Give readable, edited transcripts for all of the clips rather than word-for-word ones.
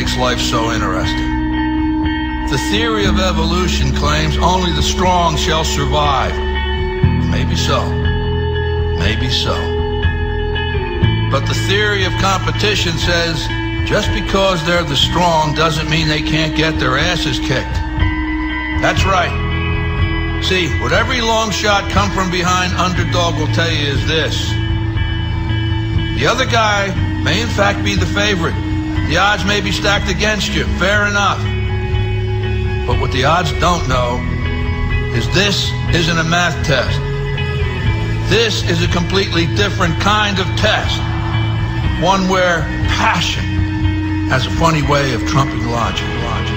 makes life so interesting. The theory of evolution claims only the strong shall survive. Maybe so. Maybe so. But the theory of competition says just because they're the strong doesn't mean they can't get their asses kicked. That's right. See, what every long shot come from behind underdog will tell you is this. The other guy may in fact be the favorite. The odds may be stacked against you. Fair enough. But what the odds don't know is this isn't a math test. This is a completely different kind of test. One where passion has a funny way of trumping logic. Logic.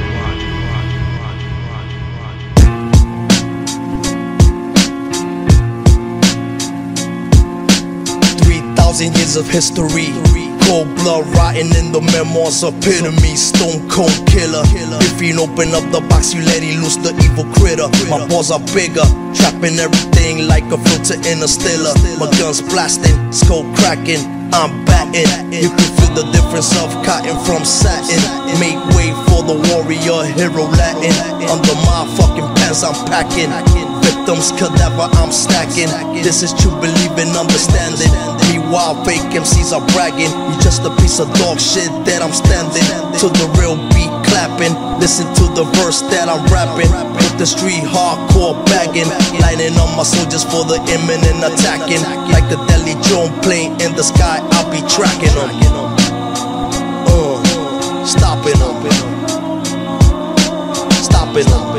3,000 years of history. Cold blood rotting in the memoirs of epitome. Stone cold killer. If you open up the box, you let it loose, the evil critter. My balls are bigger, trapping everything like a filter in a stiller. My guns blasting, skull cracking, I'm batting. You can feel the difference of cotton from satin. Make way for the warrior hero Latin. Under my fucking pants I'm packing. Victims cadaver I'm stacking. This is true, believe and understand it. Meanwhile fake MCs are bragging. You just a piece of dog shit that I'm standing. To the real beat clapping. Listen to the verse that I'm rapping. With the street hardcore bagging. Lighting on my soldiers for the imminent attacking. Like a deadly drone plane in the sky, I'll be tracking them. Stopping them. Stopping them.